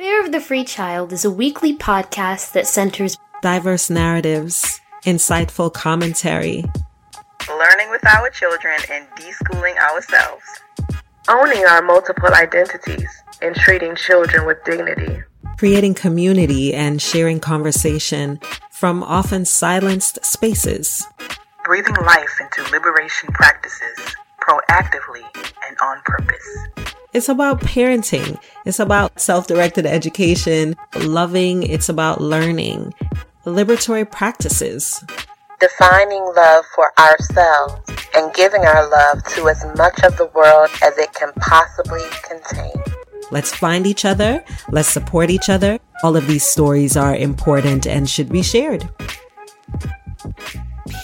Fear of the Free Child is a weekly podcast that centers diverse narratives, insightful commentary, learning with our children and de-schooling ourselves, owning our multiple identities, and treating children with dignity, creating community and sharing conversation from often silenced spaces, breathing life into liberation practices proactively and on purpose. It's about parenting. It's about self-directed education, loving. It's about learning, liberatory practices, defining love for ourselves and giving our love to as much of the world as it can possibly contain. Let's find each other. Let's support each other. All of these stories are important and should be shared.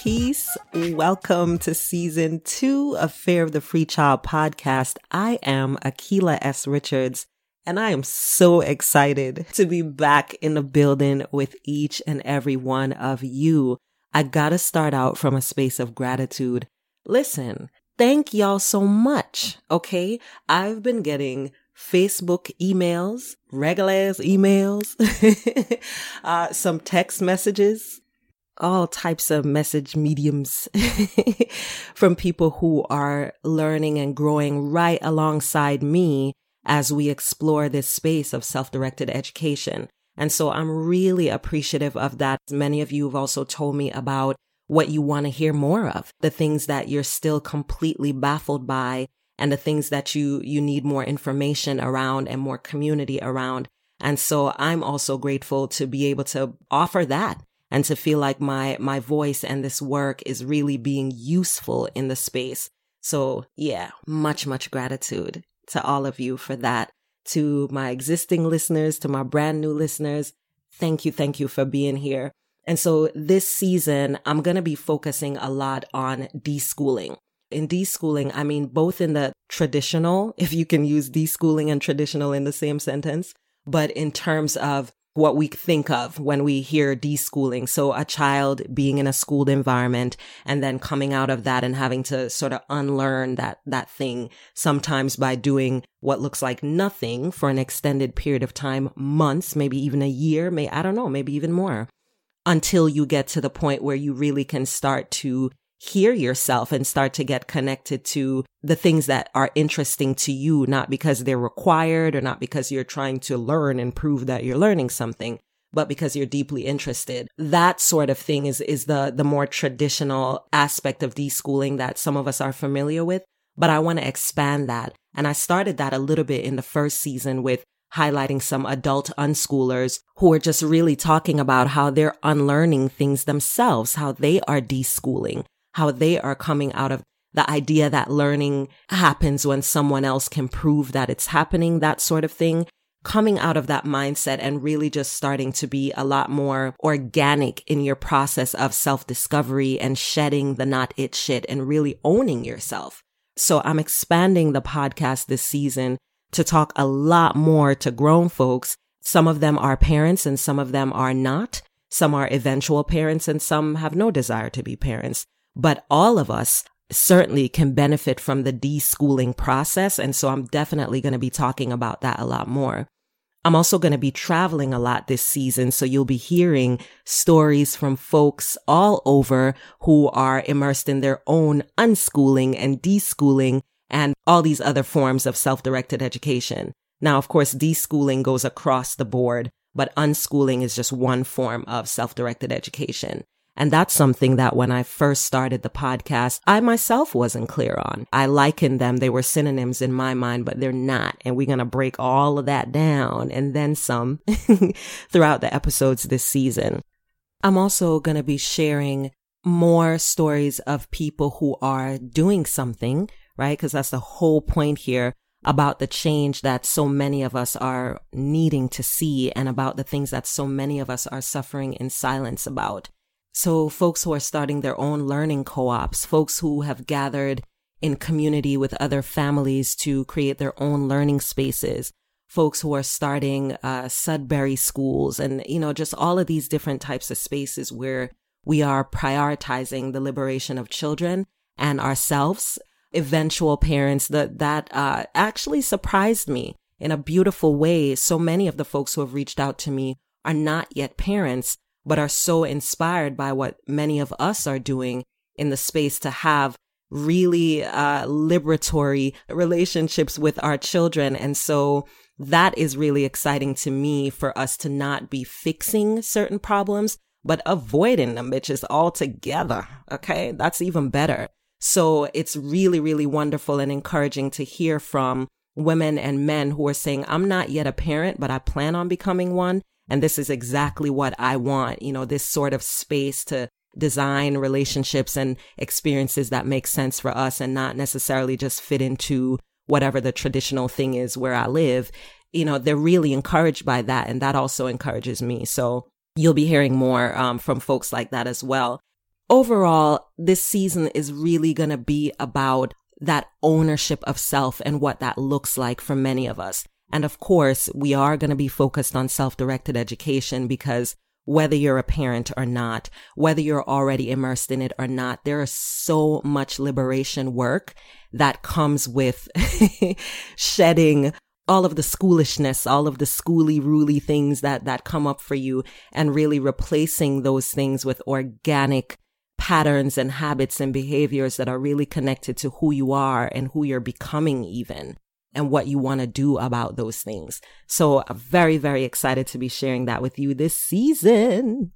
Peace. Welcome to season 2 of Fear of the Free Child podcast. I am Akilah S. Richards, and I am so excited to be back in the building with each and every one of you. I gotta start out from a space of gratitude. Listen, thank y'all so much, okay? I've been getting Facebook emails, regular-ass emails, some text messages, all types of message mediums from people who are learning and growing right alongside me as we explore this space of self-directed education. And so I'm really appreciative of that. Many of you have also told me about what you want to hear more of, the things that you're still completely baffled by and the things that you need more information around and more community around. And so I'm also grateful to be able to offer that and to feel like my voice and this work is really being useful in the space. So yeah, much, much gratitude to all of you for that. To my existing listeners, to my brand new listeners, thank you for being here. And so this season, I'm going to be focusing a lot on deschooling. In deschooling, I mean both in the traditional, if you can use deschooling and traditional in the same sentence, but in terms of what we think of when we hear deschooling. So a child being in a schooled environment and then coming out of that and having to sort of unlearn that thing, sometimes by doing what looks like nothing for an extended period of time, months, maybe even a year, maybe even more, until you get to the point where you really can start to hear yourself and start to get connected to the things that are interesting to you, not because they're required or not because you're trying to learn and prove that you're learning something, but because you're deeply interested. That sort of thing is the more traditional aspect of deschooling that some of us are familiar with. But I want to expand that. And I started that a little bit in the first season with highlighting some adult unschoolers who are just really talking about how they're unlearning things themselves, how they are deschooling, how they are coming out of the idea that learning happens when someone else can prove that it's happening, that sort of thing, coming out of that mindset and really just starting to be a lot more organic in your process of self-discovery and shedding the not it shit and really owning yourself. So I'm expanding the podcast this season to talk a lot more to grown folks. Some of them are parents and some of them are not. Some are eventual parents and some have no desire to be parents. But all of us certainly can benefit from the deschooling process. And so I'm definitely going to be talking about that a lot more. I'm also going to be traveling a lot this season. So you'll be hearing stories from folks all over who are immersed in their own unschooling and deschooling and all these other forms of self-directed education. Now, of course, deschooling goes across the board, but unschooling is just one form of self-directed education. And that's something that when I first started the podcast, I myself wasn't clear on. I likened them. They were synonyms in my mind, but they're not. And we're going to break all of that down and then some throughout the episodes this season. I'm also going to be sharing more stories of people who are doing something, right? Because that's the whole point here about the change that so many of us are needing to see and about the things that so many of us are suffering in silence about. So folks who are starting their own learning co-ops, folks who have gathered in community with other families to create their own learning spaces, folks who are starting Sudbury schools and, just all of these different types of spaces where we are prioritizing the liberation of children and ourselves, eventual parents, that actually surprised me. in a beautiful way. So many of the folks who have reached out to me are not yet parents, but are so inspired by what many of us are doing in the space to have really liberatory relationships with our children. And so that is really exciting to me, for us to not be fixing certain problems, but avoiding them bitches altogether. Okay, that's even better. So it's really, really wonderful and encouraging to hear from women and men who are saying, I'm not yet a parent, but I plan on becoming one. And this is exactly what I want, you know, this sort of space to design relationships and experiences that make sense for us and not necessarily just fit into whatever the traditional thing is where I live. You know, they're really encouraged by that. And that also encourages me. So you'll be hearing more from folks like that as well. Overall, this season is really going to be about that ownership of self and what that looks like for many of us. And of course, we are going to be focused on self-directed education, because whether you're a parent or not, whether you're already immersed in it or not, there is so much liberation work that comes with shedding all of the schoolishness, all of the schooly-ruly things that come up for you, and really replacing those things with organic patterns and habits and behaviors that are really connected to who you are and who you're becoming even, and what you want to do about those things. So I'm very, very excited to be sharing that with you this season.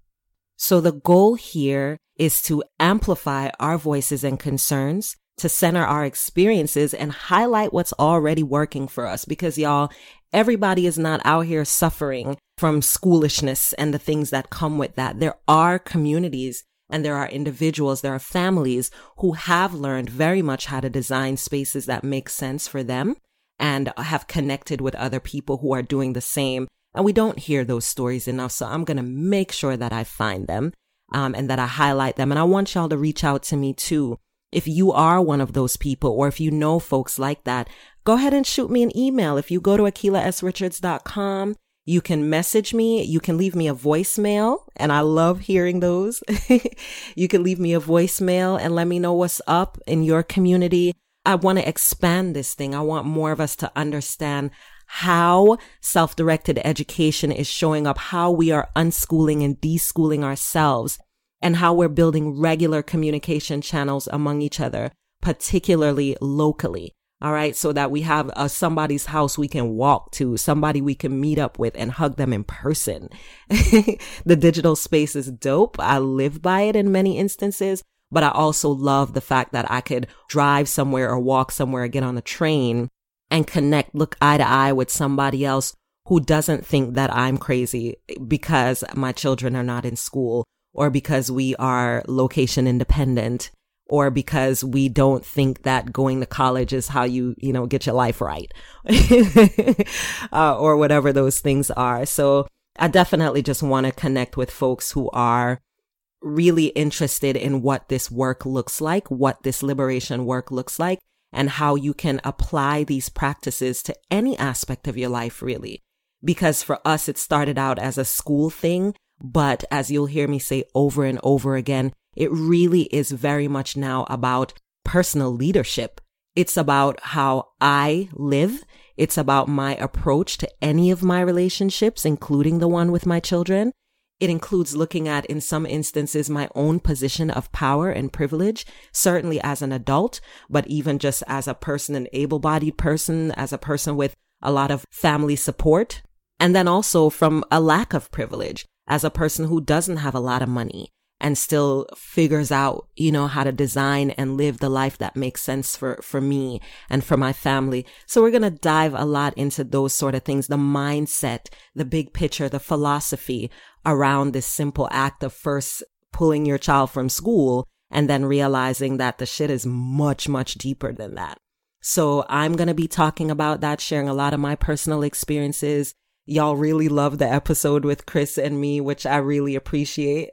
So the goal here is to amplify our voices and concerns, to center our experiences and highlight what's already working for us. Because y'all, everybody is not out here suffering from schoolishness and the things that come with that. There are communities and there are individuals, there are families who have learned very much how to design spaces that make sense for them and have connected with other people who are doing the same. And we don't hear those stories enough. So I'm going to make sure that I find them and that I highlight them. And I want y'all to reach out to me too. If you are one of those people, or if you know folks like that, go ahead and shoot me an email. If you go to akilahsrichards.com, you can message me. You can leave me a voicemail, and I love hearing those. You can leave me a voicemail and let me know what's up in your community. I want to expand this thing. I want more of us to understand how self-directed education is showing up, how we are unschooling and deschooling ourselves, and how we're building regular communication channels among each other, particularly locally. All right, so that we have somebody's house we can walk to, somebody we can meet up with and hug them in person. The digital space is dope. I live by it in many instances, but I also love the fact that I could drive somewhere or walk somewhere, or get on a train and connect, look eye to eye with somebody else who doesn't think that I'm crazy because my children are not in school, or because we are location independent, or because we don't think that going to college is how you get your life right, or whatever those things are. So I definitely just want to connect with folks who are really interested in what this work looks like, what this liberation work looks like, and how you can apply these practices to any aspect of your life, really. Because for us, it started out as a school thing, but as you'll hear me say over and over again, it really is very much now about personal leadership. It's about how I live. It's about my approach to any of my relationships, including the one with my children. It includes looking at, in some instances, my own position of power and privilege, certainly as an adult, but even just as a person, an able-bodied person, as a person with a lot of family support, and then also from a lack of privilege, as a person who doesn't have a lot of money and still figures out, you know, how to design and live the life that makes sense for me and for my family. So we're going to dive a lot into those sort of things, the mindset, the big picture, the philosophy around this simple act of first pulling your child from school and then realizing that the shit is much, much deeper than that. So I'm going to be talking about that, sharing a lot of my personal experiences. Y'all really loved the episode with Chris and me, which I really appreciate.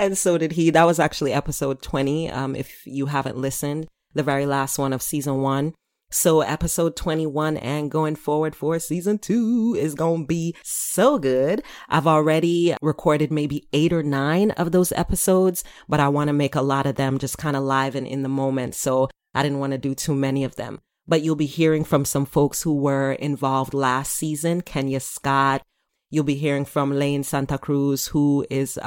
And so did he. That was actually episode 20. If you haven't listened, the very last one of season 1. So episode 21 and going forward for season 2 is going to be so good. I've already recorded maybe 8 or 9 of those episodes, but I want to make a lot of them just kind of live and in the moment. So I didn't want to do too many of them. but you'll be hearing from some folks who were involved last season. Kenya Scott. You'll be hearing from Lane Santa Cruz, who is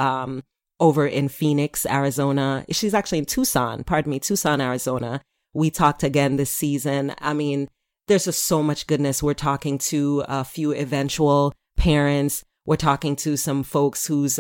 over in Phoenix, Arizona. She's actually in Tucson, Arizona. We talked again this season. I mean, there's just so much goodness. We're talking to a few eventual parents. We're talking to some folks whose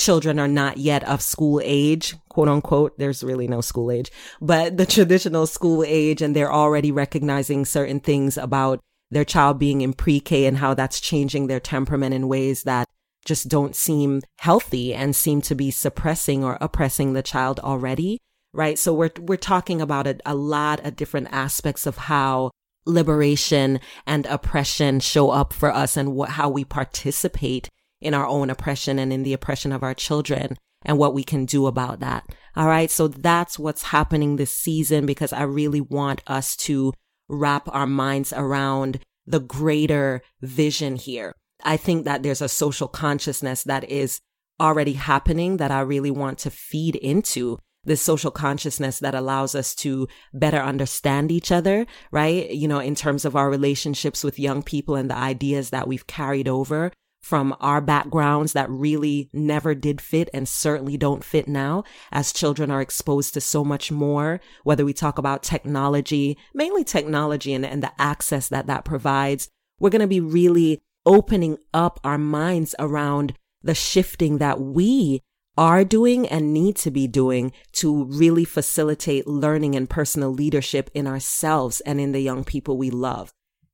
children are not yet of school age, quote unquote. There's really no school age, but the traditional school age, and they're already recognizing certain things about their child being in pre-K and how that's changing their temperament in ways that just don't seem healthy and seem to be suppressing or oppressing the child already, right? So we're talking about a lot of different aspects of how liberation and oppression show up for us and how we participate in our own oppression and in the oppression of our children and what we can do about that. All right. So that's what's happening this season, because I really want us to wrap our minds around the greater vision here. I think that there's a social consciousness that is already happening that I really want to feed into. This social consciousness that allows us to better understand each other, right? You know, in terms of our relationships with young people and the ideas that we've carried over from our backgrounds that really never did fit and certainly don't fit now, as children are exposed to so much more, whether we talk about technology, mainly technology and the access that provides. We're going to be really opening up our minds around the shifting that we are doing and need to be doing to really facilitate learning and personal leadership in ourselves and in the young people we love.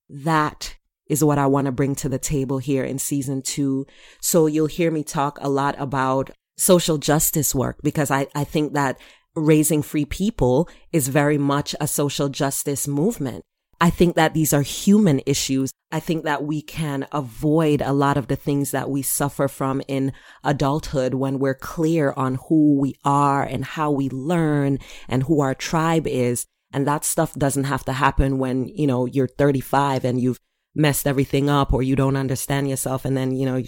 That is what I want to bring to the table here in season 2. So you'll hear me talk a lot about social justice work, because I think that Raising Free People is very much a social justice movement. I think that these are human issues. I think that we can avoid a lot of the things that we suffer from in adulthood when we're clear on who we are and how we learn and who our tribe is. And that stuff doesn't have to happen when, you know, you're 35 and you've messed everything up or you don't understand yourself. And then, you know,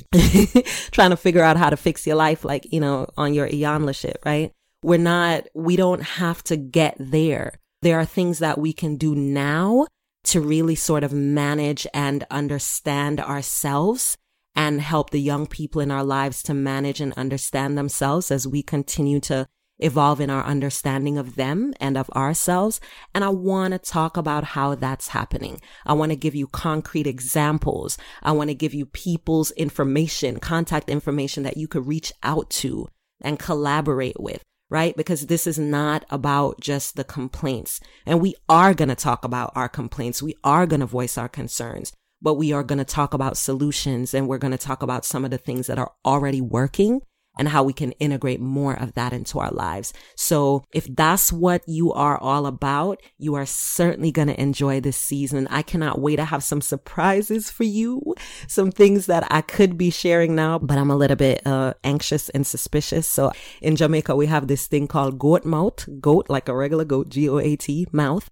trying to figure out how to fix your life, like, you know, on your Iyanla shit, right? We don't have to get there. There are things that we can do now to really sort of manage and understand ourselves and help the young people in our lives to manage and understand themselves as we continue to evolve in our understanding of them and of ourselves. And I want to talk about how that's happening. I want to give you concrete examples. I want to give you people's information, contact information that you could reach out to and collaborate with. Right? Because this is not about just the complaints. And we are going to talk about our complaints. We are going to voice our concerns, but we are going to talk about solutions, and we're going to talk about some of the things that are already working and how we can integrate more of that into our lives. So if that's what you are all about, you are certainly going to enjoy this season. I cannot wait. I have some surprises for you, some things that I could be sharing now, but I'm a little bit anxious and suspicious. So in Jamaica, we have this thing called goat mouth, goat, like a regular goat, G-O-A-T, mouth.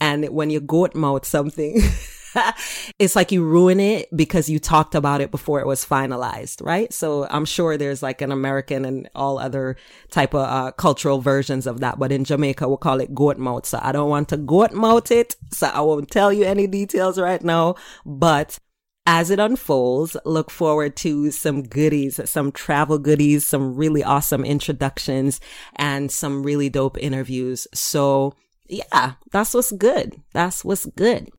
And when you goat mouth something, it's like you ruin it because you talked about it before it was finalized, right? So I'm sure there's like an American and all other type of cultural versions of that. But in Jamaica, we'll call it goat mouth. So I don't want to goat mouth it. So I won't tell you any details right now. But as it unfolds, look forward to some goodies, some travel goodies, some really awesome introductions, and some really dope interviews. So yeah, that's what's good. That's what's good.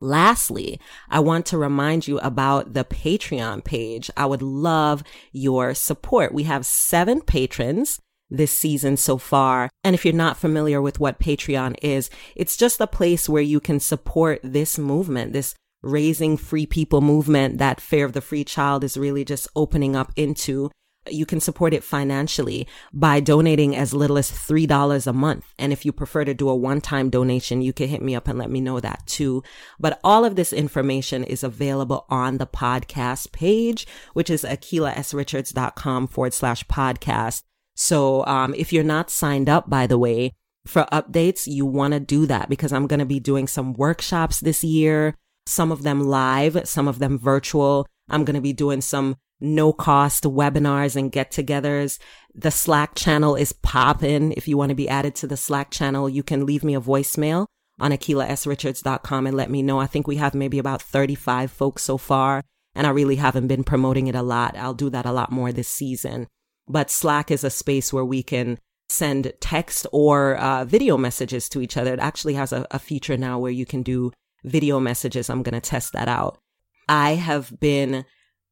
Lastly, I want to remind you about the Patreon page. I would love your support. We have 7 patrons this season so far. And if you're not familiar with what Patreon is, it's just a place where you can support this movement, this Raising Free People movement that Fear of the Free Child is really just opening up into. You can support it financially by donating as little as $3 a month. And if you prefer to do a one-time donation, you can hit me up and let me know that too. But all of this information is available on the podcast page, which is akilahsrichards.com/podcast. So if you're not signed up, by the way, for updates, you want to do that, because I'm going to be doing some workshops this year, some of them live, some of them virtual. I'm going to be doing some no-cost webinars and get-togethers. The Slack channel is popping. If you want to be added to the Slack channel, you can leave me a voicemail on AkilahSRichards.com and let me know. I think we have maybe about 35 folks so far, and I really haven't been promoting it a lot. I'll do that a lot more this season. But Slack is a space where we can send text or video messages to each other. It actually has a feature now where you can do video messages. I'm going to test that out. I have been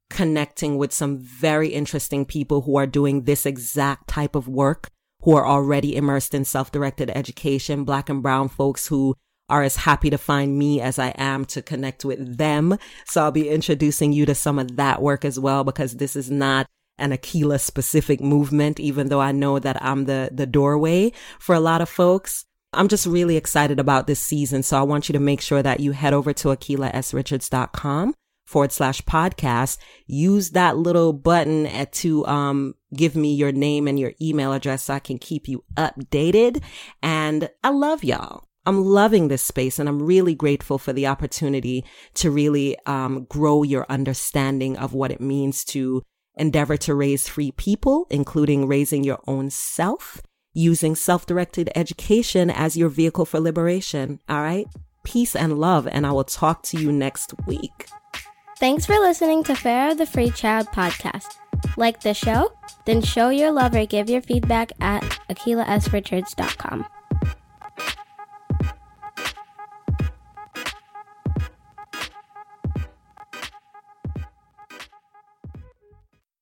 connecting with some very interesting people who are doing this exact type of work, who are already immersed in self-directed education, Black and brown folks who are as happy to find me as I am to connect with them. So I'll be introducing you to some of that work as well, because this is not an Akilah-specific movement, even though I know that I'm the doorway for a lot of folks. I'm just really excited about this season, so I want you to make sure that you head over to AkilahSRichards.com /podcast. Use that little button to give me your name and your email address so I can keep you updated. And I love y'all. I'm loving this space, and I'm really grateful for the opportunity to really grow your understanding of what it means to endeavor to raise free people, including raising your own self, using self-directed education as your vehicle for liberation. All right? Peace and love, and I will talk to you next week. Thanks for listening to Fear of the Free Child podcast. Like the show? Then show your love or give your feedback at AkilahSRichards.com.